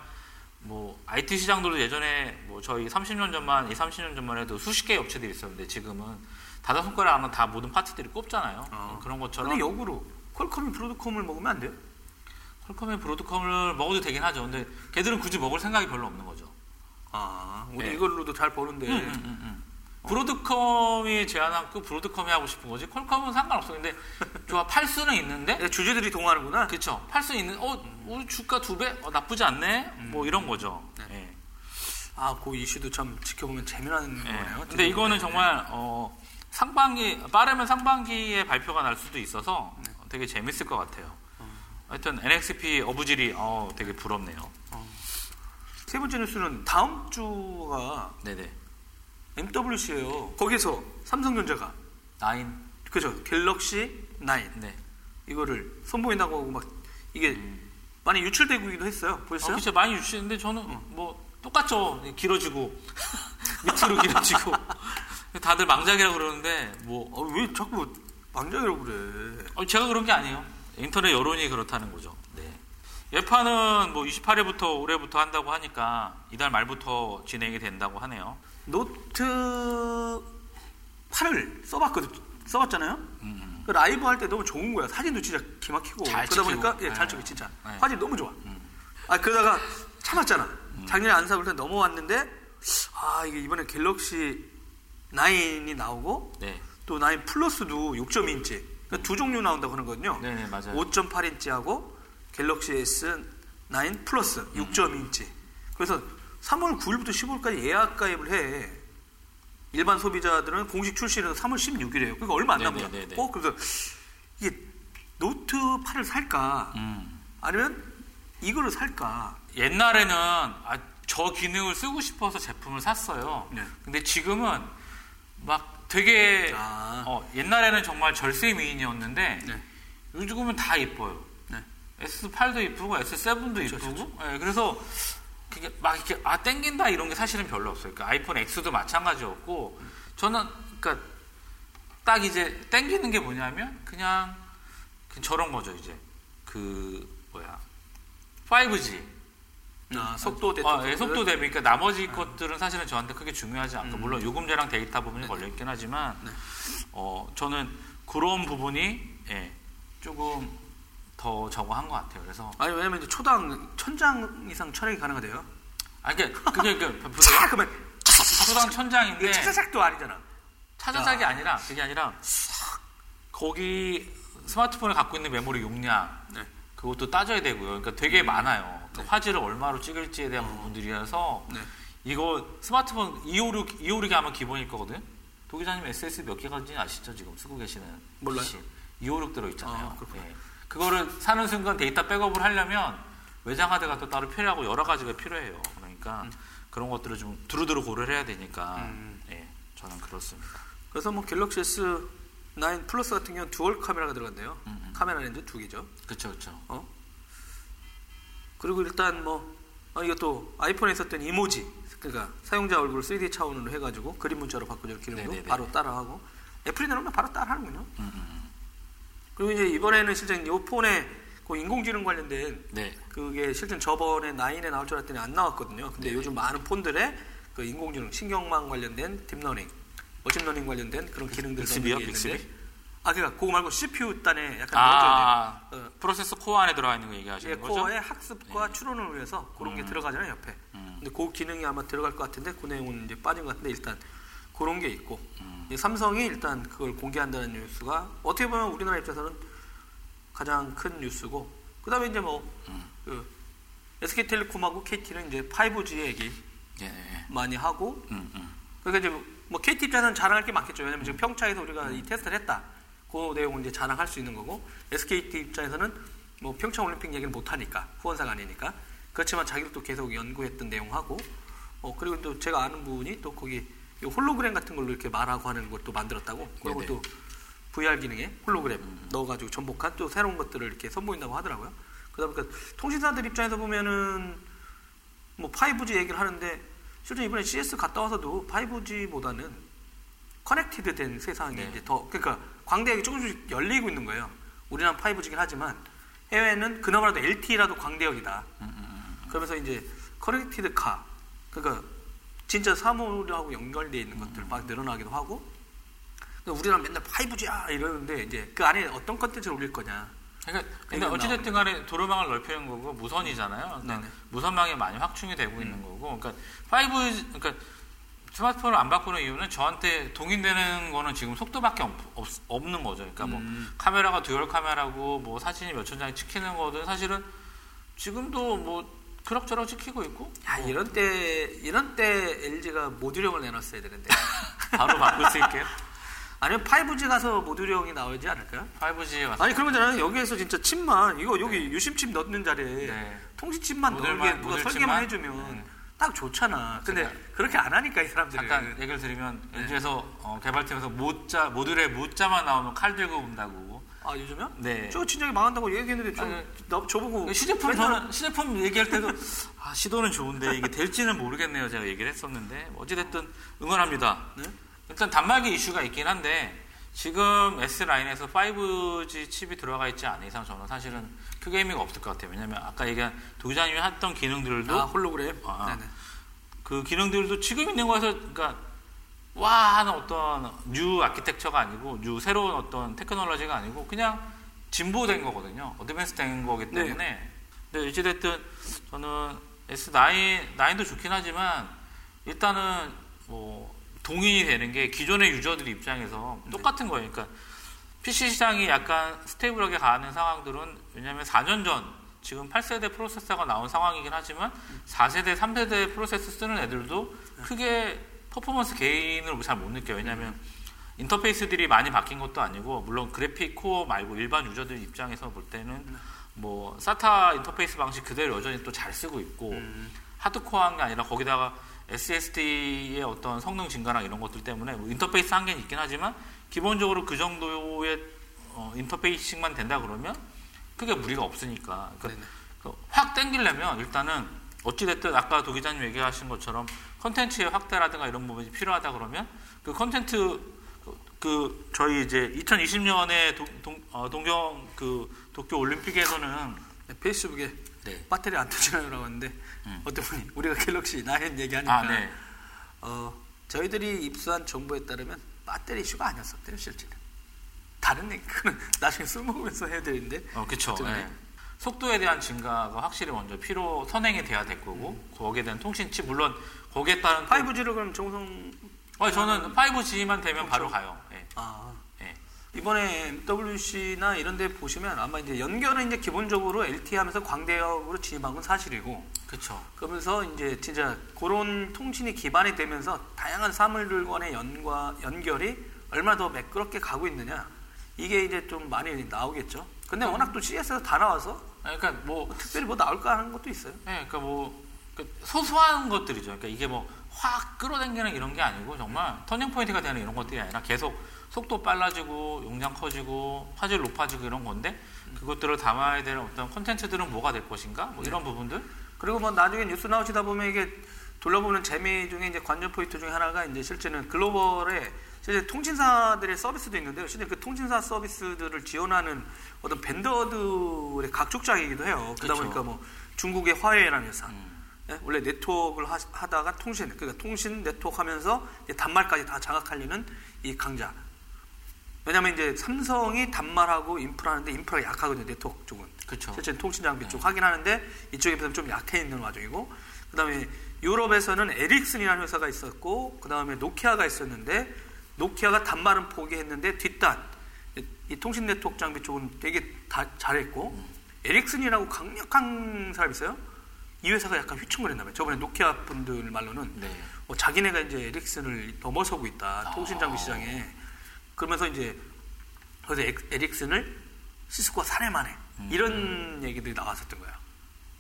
뭐 아이티 시장도 예전에 뭐 저희 삼십 년 전만, 이 삼십 년 전만 해도 수십 개의 업체들이 있었는데 지금은 다섯 손가락 안으로 다 모든 파트들이 꼽잖아요. 어. 그런 것처럼. 근데 역으로 퀄컴이 브로드컴을 먹으면 안 돼요? 퀄컴이 브로드컴을 먹어도 되긴 하죠. 근데 걔들은 굳이 먹을 생각이 별로 없는 거죠. 아, 우리 네. 이걸로도 잘 버는데. 음, 음, 음, 음. 어. 브로드컴이 제안한 그 브로드컴이 하고 싶은 거지. 퀄컴은 상관없어. 근데 좋아, 팔 수는 있는데. 주주들이 동하는구나. 그렇죠. 팔 수 있는. 어, 우리 주가 두 배. 어, 나쁘지 않네. 음. 뭐 이런 거죠. 네. 네. 아, 그 이슈도 참 지켜보면 재미나는 네. 거네요. 근데 이거는 네. 정말 어, 상반기 빠르면 상반기에 발표가 날 수도 있어서 네. 되게 재밌을 것 같아요. 어. 하여튼 엔엑스피 어부질이 어, 되게 부럽네요. 어. 세 번째 뉴스는 다음 주가 네네. 엠더블유씨예요. 거기서 삼성전자가 나인 그죠? 갤럭시 나인 네. 이거를 선보인다고 하고 막 이게 음. 많이 유출되기도 했어요. 보셨어요? 어, 그쵸, 많이 유출했는데 저는 어. 뭐 똑같죠. 길어지고 밑으로 길어지고 다들 망작이라고 그러는데 뭐 왜 아, 자꾸 망작이라고 그래? 어, 제가 그런 게 아니에요. 인터넷 여론이 그렇다는 거죠. 예판은 뭐 이십팔 일부터 올해부터 한다고 하니까 이달 말부터 진행이 된다고 하네요. 노트 팔을 써봤거든, 써봤잖아요. 음. 그 라이브 할 때 너무 좋은 거야. 사진도 진짜 기막히고 잘 그러다 찍히고. 보니까 예, 잘 찍혀 진짜 네. 화질 너무 좋아. 음. 아 그러다가 참았잖아. 음. 작년에 안 사볼 때 넘어왔는데 아 이게 이번에 갤럭시 구이 나오고 네. 또 구 플러스도 육 점 이 인치 그러니까 음. 두 종류 나온다고 하거든요. 네네 맞아요. 오 점 팔 인치하고 갤럭시 에스 나인 플러스 육 점 이 인치. 그래서 삼월 구일부터 십오일까지 예약 가입을 해. 일반 소비자들은 공식 출시는 삼월 십육일이에요. 그러니까 얼마 안 남았고. 어? 그래서 이게 노트 팔을 살까? 음. 아니면 이거를 살까? 옛날에는 아, 저 기능을 쓰고 싶어서 제품을 샀어요. 네. 근데 지금은 막 되게 아. 어, 옛날에는 정말 절세 미인이었는데 네. 요즘은 다 예뻐요. 에스 에잇도 이쁘고 에스 세븐도 이쁘고 예, 그래서 그게 막 이렇게 아 땡긴다 이런 게 사실은 별로 없어요. 그러니까 아이폰 엑스도 마찬가지였고 저는 그러니까 딱 이제 땡기는 게 뭐냐면 그냥, 그냥 저런 거죠 이제 그 뭐야 파이브지 아, 속도 대비 아, 예, 속도 대비 그러니까 나머지 아. 것들은 사실은 저한테 크게 중요하지 않고 음. 물론 요금제랑 데이터 부분이 네. 걸려 있긴 하지만 네. 어 저는 그런 부분이 예, 조금 더 저거 한 것 같아요. 그래서 아니 왜냐면 이제 초당 천장 이상 촬영이 가능하대요. 아니 그러니까 그게 그 보세요. 그만 초당 천장인데 차자작도 아니잖아. 차자작이 아니라 그게 아니라 거기 스마트폰을 갖고 있는 메모리 용량 네. 그것도 따져야 되고요. 그러니까 되게 음. 많아요. 네. 화질을 얼마로 찍을지에 대한 음. 부분들이라서 네. 이거 스마트폰 이백오십 이백오십이 아마 기본일 거거든. 도기자님 에스에스 몇 개까지 아시죠? 지금 쓰고 계시는 몰라요. 이백오십 들어 있잖아요. 아, 네. 그거를 사는 순간 데이터 백업을 하려면 외장 하드가 또 따로 필요하고 여러 가지가 필요해요. 그러니까 음. 그런 것들을 좀 두루두루 고려를 해야 되니까 음. 예, 저는 그렇습니다. 그래서 뭐 갤럭시 에스 나인 플러스 같은 경우는 듀얼 카메라가 들어간대요. 음. 카메라 렌즈 두 개죠. 그렇죠, 그렇죠. 어? 그리고 일단 뭐 아, 이것도 아이폰에 있었던 이모지 그러니까 사용자 얼굴 쓰리디 차원으로 해가지고 그림 문자로 바꾸죠. 기능도 네네네. 바로 따라하고 애플이 내놓으면 바로 따라하는군요. 음. 그리고 이제 이번에는 실제 이 폰에 그 인공지능 관련된 네. 그게 실제 저번에 구에 나올 줄 알았더니 안 나왔거든요. 근데 네. 요즘 많은 폰들에 그 인공지능, 신경망 관련된 딥러닝, 머신러닝 관련된 그런 기능들이 있는데 빅스비? 아, 그러니까 그거 말고 씨피유 단에 약간 아, 넣어줘야 돼요. 어. 프로세서 코어 안에 들어가 있는 거 얘기하시는 예, 거죠? 코어의 학습과 네. 추론을 위해서 그런 음. 게 들어가잖아요, 옆에. 음. 근데 그 기능이 아마 들어갈 것 같은데 그 내용은 이제 빠진 것 같은데 일단 그런 게 있고 음. 삼성이 일단 그걸 공개한다는 뉴스가 어떻게 보면 우리나라 입장에서는 가장 큰 뉴스고 그다음에 이제 뭐 음. 그 에스케이텔레콤하고 케이티는 이제 파이브지 얘기 예. 많이 하고 음, 음. 그러니까 이제 뭐 케이티 입장에서는 자랑할 게 많겠죠. 왜냐면 지금 평창에서 우리가 음. 이 테스트를 했다. 그 내용을 이제 자랑할 수 있는 거고 에스케이티 입장에서는 뭐 평창 올림픽 얘기는 못 하니까 후원사가 아니니까 그렇지만 자기들도 계속 연구했던 내용하고 어 그리고 또 제가 아는 분이 또 거기 이 홀로그램 같은 걸로 이렇게 말하고 하는 걸 또 만들었다고. 그리고 또 브이알 기능에 홀로그램 음. 넣어가지고 전복한 또 새로운 것들을 이렇게 선보인다고 하더라고요. 그러다 보니까 통신사들 입장에서 보면은 뭐 파이브지 얘기를 하는데 실제 이번에 씨에스 갔다 와서도 파이브지보다는 커넥티드된 세상이 네. 이제 더 그러니까 광대역이 조금씩 열리고 있는 거예요. 우리나라 파이브지긴 하지만 해외는 그나마라도 엘티이라도 광대역이다. 음, 음, 음. 그러면서 이제 커넥티드 카, 그러니까 진짜 사물하고 연결되어 있는 것들 막 늘어나기도 하고. 우리나라 맨날 파이브지야 이러는데 이제 그 안에 어떤 컨텐츠를 올릴 거냐. 그러니까 근데 어찌됐든 간에 도로망을 넓히는 거고 무선이잖아요. 그러니까 무선망이 많이 확충이 되고 음. 있는 거고. 그러니까 파이브, 그러니까 스마트폰을 안 바꾸는 이유는 저한테 동일되는 거는 지금 속도밖에 없, 없, 없는 거죠. 그러니까 뭐 음. 카메라가 듀얼 카메라고 뭐 사진이 몇천 장이 찍히는 거든 사실은 지금도 뭐 그럭저럭 찍히고 있고. 야, 뭐. 이런 때 이런 때 엘지가 모듈형을 내놨어야 되는데. 바로 바꿀 수 있게. 아니면 파이브지 가서 모듈형이 나오지 않을까요? 파이브지 가서. 아니 그러면 저는 여기에서 진짜 칩만 이거 여기 네. 유심칩 넣는 자리에 네. 통신칩만 넣는 게 누가 설계만 해주면 네. 딱 좋잖아. 근데 그러니까. 그렇게 안 하니까 이 사람들이. 잠깐 얘기를 드리면 네. 엘지에서 어, 개발팀에서 모자 모듈에 모자만 나오면 칼 들고 온다고. 아 요즘에? 네. 저 친정이 망한다고 얘기했는데 저, 아니, 나, 저보고 시제품 저는 시제품 얘기할 때도 아 시도는 좋은데 이게 될지는 모르겠네요. 제가 얘기를 했었는데 어찌됐든 응원합니다. 네? 일단 단말기 이슈가 있긴 한데 지금 S라인에서 파이브지 칩이 들어가 있지 않은 이상 저는 사실은 크게 의미가 없을 것 같아요. 왜냐면 아까 얘기한 도기자님이 했던 기능들도 아, 홀로그램 아, 그 기능들도 지금 있는 거에서 그러니까 와 하는 어떤 뉴 아키텍처가 아니고 뉴 새로운 어떤 테크놀로지가 아니고 그냥 진보된 거거든요. 어드밴스 된 거기 때문에 네. 근데 어찌됐든 저는 에스 나인, 나인도 좋긴 하지만 일단은 뭐 동인이 되는 게 기존의 유저들 입장에서 똑같은 거예요. 그러니까 피씨 시장이 약간 스테이블하게 가는 상황들은 왜냐하면 사 년 전 지금 팔 세대 프로세서가 나온 상황이긴 하지만 사 세대, 삼 세대 프로세서 쓰는 애들도 크게 퍼포먼스 게인을 잘 못 느껴요. 왜냐하면 인터페이스들이 많이 바뀐 것도 아니고 물론 그래픽 코어 말고 일반 유저들 입장에서 볼 때는 뭐 사타 인터페이스 방식 그대로 여전히 또 잘 쓰고 있고 하드코어한 게 아니라 거기다가 에스에스디의 어떤 성능 증가나 이런 것들 때문에 뭐 인터페이스 한계는 있긴 하지만 기본적으로 그 정도의 어, 인터페이싱만 된다 그러면 크게 무리가 없으니까 그러니까 확 땡기려면 일단은 어찌됐든 아까 도 기자님 얘기하신 것처럼 컨텐츠의 확대라든가 이런 부분이 필요하다 그러면 그 컨텐츠 그, 그 저희 이제 이천이십 년에 동, 동, 어, 동경 그 도쿄 올림픽에서는 네, 페이스북에 네. 배터리 안 터지나요라고 하는데 음. 어떤 분이 우리가 갤럭시 나인 얘기하니까 아, 네. 어, 저희들이 입수한 정보에 따르면 배터리 이슈가 아니었었대요 실제는. 다른 얘기는 나중에 술 먹으면서 해야 되는데 어, 그쵸. 네. 속도에 대한 증가가 확실히 먼저 필요 선행이 돼야 될 거고 음. 거기에 대한 통신칩 물론 거기에 따른 파이브지로 그럼 정성 어, 저는 파이브지만 되면 그렇죠. 바로 가요. 네. 아. 이번에 엠더블유씨나 이런 데 보시면 아마 이제 연결은 이제 기본적으로 엘티이 하면서 광대역으로 진입한 건 사실이고. 그렇죠. 그러면서 이제 진짜 그런 통신이 기반이 되면서 다양한 사물들 간의 연과 연결이 얼마나 더 매끄럽게 가고 있느냐. 이게 이제 좀 많이 나오겠죠. 근데 음. 워낙 또 씨에스에서 다 나와서 그러니까 뭐 특별히 뭐 나올까 하는 것도 있어요. 네, 그러니까 뭐 소소한 것들이죠. 그러니까 이게 뭐 확 끌어당기는 이런 게 아니고 정말 터닝 포인트가 되는 이런 것들이 아니라 계속 속도 빨라지고 용량 커지고 화질 높아지고 이런 건데 그것들을 담아야 되는 어떤 콘텐츠들은 뭐가 될 것인가 뭐 이런 네. 부분들 그리고 뭐 나중에 뉴스 나오시다 보면 이게 돌려보는 재미 중에 이제 관전 포인트 중에 하나가 이제 실제는 글로벌에 실제 통신사들의 서비스도 있는데요. 실제 그 통신사 서비스들을 지원하는 어떤 벤더들의 각축장이기도 해요. 그러다 그쵸. 보니까 뭐 중국의 화웨이라는 회사 음. 네? 원래 네트워크를 하, 하다가 통신 그러니까 통신 네트워크 하면서 단말까지 다 장악하려는 이 강자. 왜냐면 이제 삼성이 단말하고 인프라하는데 인프라가 약하거든요. 네트워크 쪽은. 그렇죠. 실제 통신 장비 쪽 네. 하긴 하는데 이쪽에 비해서 좀 약해 있는 와중이고. 그다음에 유럽에서는 에릭슨이라는 회사가 있었고 그다음에 노키아가 있었는데 노키아가 단말은 포기했는데 뒷단 이 통신 네트워크 장비 쪽은 되게 다 잘했고 음. 에릭슨이라고 강력한 사람이 있어요. 이 회사가 약간 휘청거렸나봐요. 저번에 노키아 분들 말로는 네. 어, 자기네가 이제 에릭슨을 넘어서고 있다. 통신 장비 시장에. 그러면서 이제 그래서 에릭슨을 시스코가 사내 만해 음. 이런 얘기들이 나왔었던 거예요.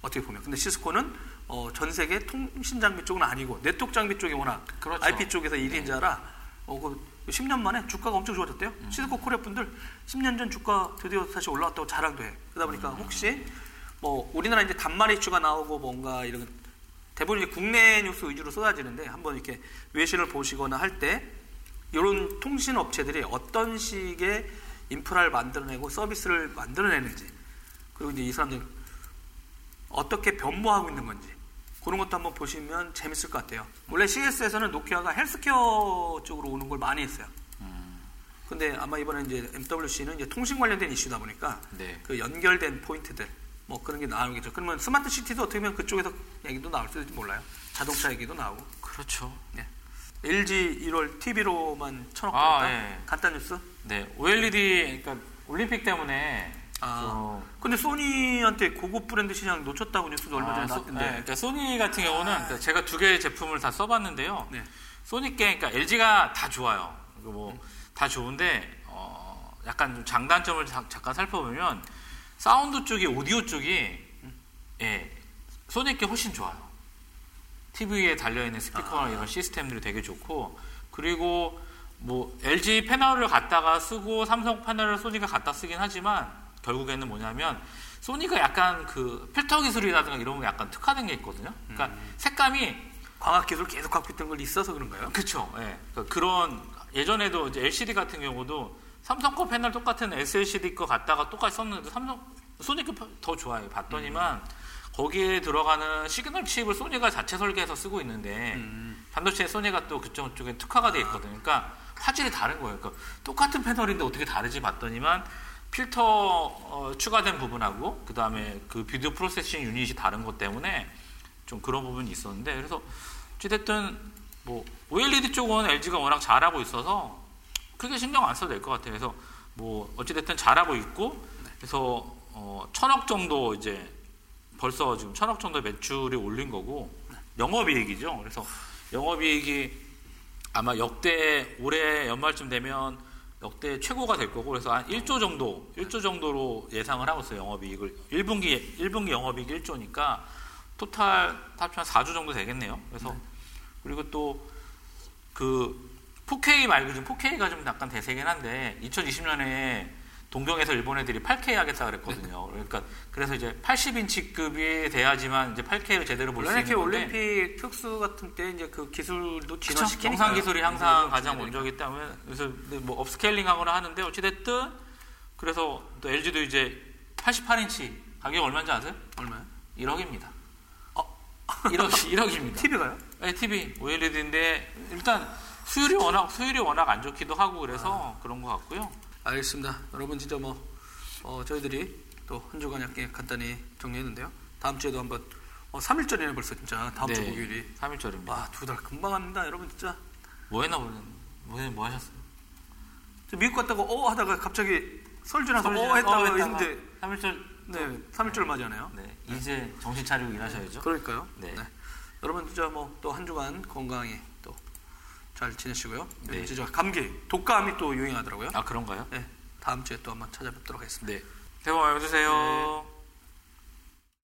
어떻게 보면 근데 시스코는 어, 전 세계 통신 장비 쪽은 아니고 네트워크 장비 쪽이 워낙 그렇죠. 아이피 쪽에서 일 인자라 네. 어, 그 십 년 만에 주가가 엄청 좋아졌대요. 음. 시스코 코리아 분들 십 년 전 주가 드디어 다시 올라왔다고 자랑도 해. 그러다 보니까 음. 혹시 뭐 우리나라 이제 단말 이슈가 나오고 뭔가 이런 대부분 이제 국내 뉴스 위주로 쏟아지는데 한번 이렇게 외신을 보시거나 할 때. 이런 통신 업체들이 어떤 식의 인프라를 만들어내고 서비스를 만들어내는지, 그리고 이제 이 사람들이 어떻게 변모하고 있는 건지, 그런 것도 한번 보시면 재밌을 것 같아요. 원래 씨에스에서는 노키아가 헬스케어 쪽으로 오는 걸 많이 했어요. 근데 아마 이번에 이제 엠더블유씨는 이제 통신 관련된 이슈다 보니까 네. 그 연결된 포인트들 뭐 그런 게 나오겠죠. 그러면 스마트 시티도 어떻게 보면 그쪽에서 얘기도 나올 수도 몰라요. 자동차 얘기도 나오고. 그렇죠. 네. 엘지 일월 티비로만 천억 벌었다. 아, 네. 간단 뉴스? 네. 오엘이디 그러니까 올림픽 때문에. 아. 어. 근데 소니한테 고급 브랜드 시장 놓쳤다고 뉴스도 얼마 전에 아, 나왔던데. 네. 그러니까 소니 같은 경우는 아. 제가 두 개의 제품을 다 써봤는데요. 네. 소니께 그러니까 엘지가 다 좋아요. 그리고 뭐. 음. 다 좋은데 어, 약간 좀 장단점을 자, 잠깐 살펴보면 사운드 쪽이 오디오 쪽이 예, 소니께 훨씬 좋아요. 티비에 달려있는 스피커나 아. 이런 시스템들이 되게 좋고, 그리고 뭐 엘지 패널을 갖다가 쓰고 삼성 패널을 소니가 갖다 쓰긴 하지만 결국에는 뭐냐면 소니가 약간 그 필터 기술이라든가 이런 게 약간 특화된 게 있거든요. 그러니까 음. 색감이 광학 기술 계속 갖고 있던 걸 있어서 그런가요? 그렇죠. 예, 그러니까 그런 예전에도 이제 엘시디 같은 경우도 삼성 거 패널 똑같은 에스엘시디 거 갖다가 똑같이 썼는데 삼성 소니 거 더 좋아요. 봤더니만 음. 거기에 들어가는 시그널 칩을 소니가 자체 설계해서 쓰고 있는데 음. 반도체에 소니가 또 그쪽 쪽에 특화가 돼 있거든요. 그러니까 화질이 다른 거예요. 그러니까 똑같은 패널인데 어떻게 다르지 봤더니만 필터 어, 추가된 부분하고 그 다음에 그 비디오 프로세싱 유닛이 다른 것 때문에 좀 그런 부분이 있었는데, 그래서 어찌됐든 뭐 오엘이디 쪽은 엘지가 워낙 잘하고 있어서 크게 신경 안 써도 될 것 같아요. 그래서 뭐 어찌됐든 잘하고 있고, 그래서 어 천억 정도 이제 벌써 지금 천억 정도 매출이 올린 거고, 영업이익이죠. 그래서 영업이익이 아마 역대 올해 연말쯤 되면 역대 최고가 될 거고, 그래서 한 일조 정도, 일조 정도로 예상을 하고 있어요. 영업이익을 일 분기 일 분기 영업이익 일조니까 토탈 합치면 사조 정도 되겠네요. 그래서 그리고 또 그 포케이 말고 지금 포케이가 좀 약간 대세긴 한데 이천이십년에 동경에서 일본 애들이 팔케이 하겠다 그랬거든요. 그러니까 그래서 이제 팔십인치급이 돼야지만 이제 팔케이를 제대로 볼 수 있는 건데. 올림픽 특수 같은 때 이제 그 기술도 진화시키니까. 영상 기술이 항상 가장 먼저기 때문에 그래서 뭐 업스케일링하거나 하는데 어찌됐든 그래서 또 엘지도 이제 팔십팔인치 가격 얼마인지 아세요? 얼마요? 일억입니다. 일억, 일억입니다. 티비가요? 네, 티비. 오엘이디인데, 일단 수율이 워낙, 수율이 워낙 안 좋기도 하고 그래서 아. 그런 것 같고요. 알겠습니다. 여러분, 진짜 뭐, 어, 저희들이 또 한 주간 약간 간단히 정리했는데요. 다음 주에도 한번, 어, 삼일절이네 벌써 진짜. 다음 네, 주 목요일이. 삼일절입니다. 와, 두 달 금방 갑니다. 여러분, 진짜. 뭐 했나 보네. 뭐, 뭐 하셨어요? 저 미국 갔다가, 어, 하다가 갑자기 설 지나서, 어, 했다가 했는데. 삼일절. 네, 삼일절 맞이하네요. 네, 이제 정신 차리고 일하셔야죠. 그러니까요. 네, 네. 여러분 진짜 뭐 또 한 주간 건강히 또 잘 지내시고요. 네, 진짜 감기, 독감이 또 유행하더라고요. 아 그런가요? 네, 다음 주에 또 한번 찾아뵙도록 하겠습니다. 네, 대박 많이 주세요. 네.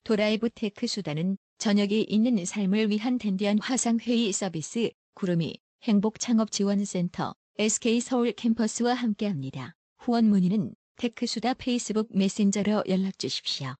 도라이브 테크 수다는 저녁이 있는 삶을 위한 텐디언 화상 회의 서비스 구름이 행복 창업 지원센터 에스케이 서울 캠퍼스와 함께합니다. 후원 문의는 테크수다 페이스북 메신저로 연락 주십시오.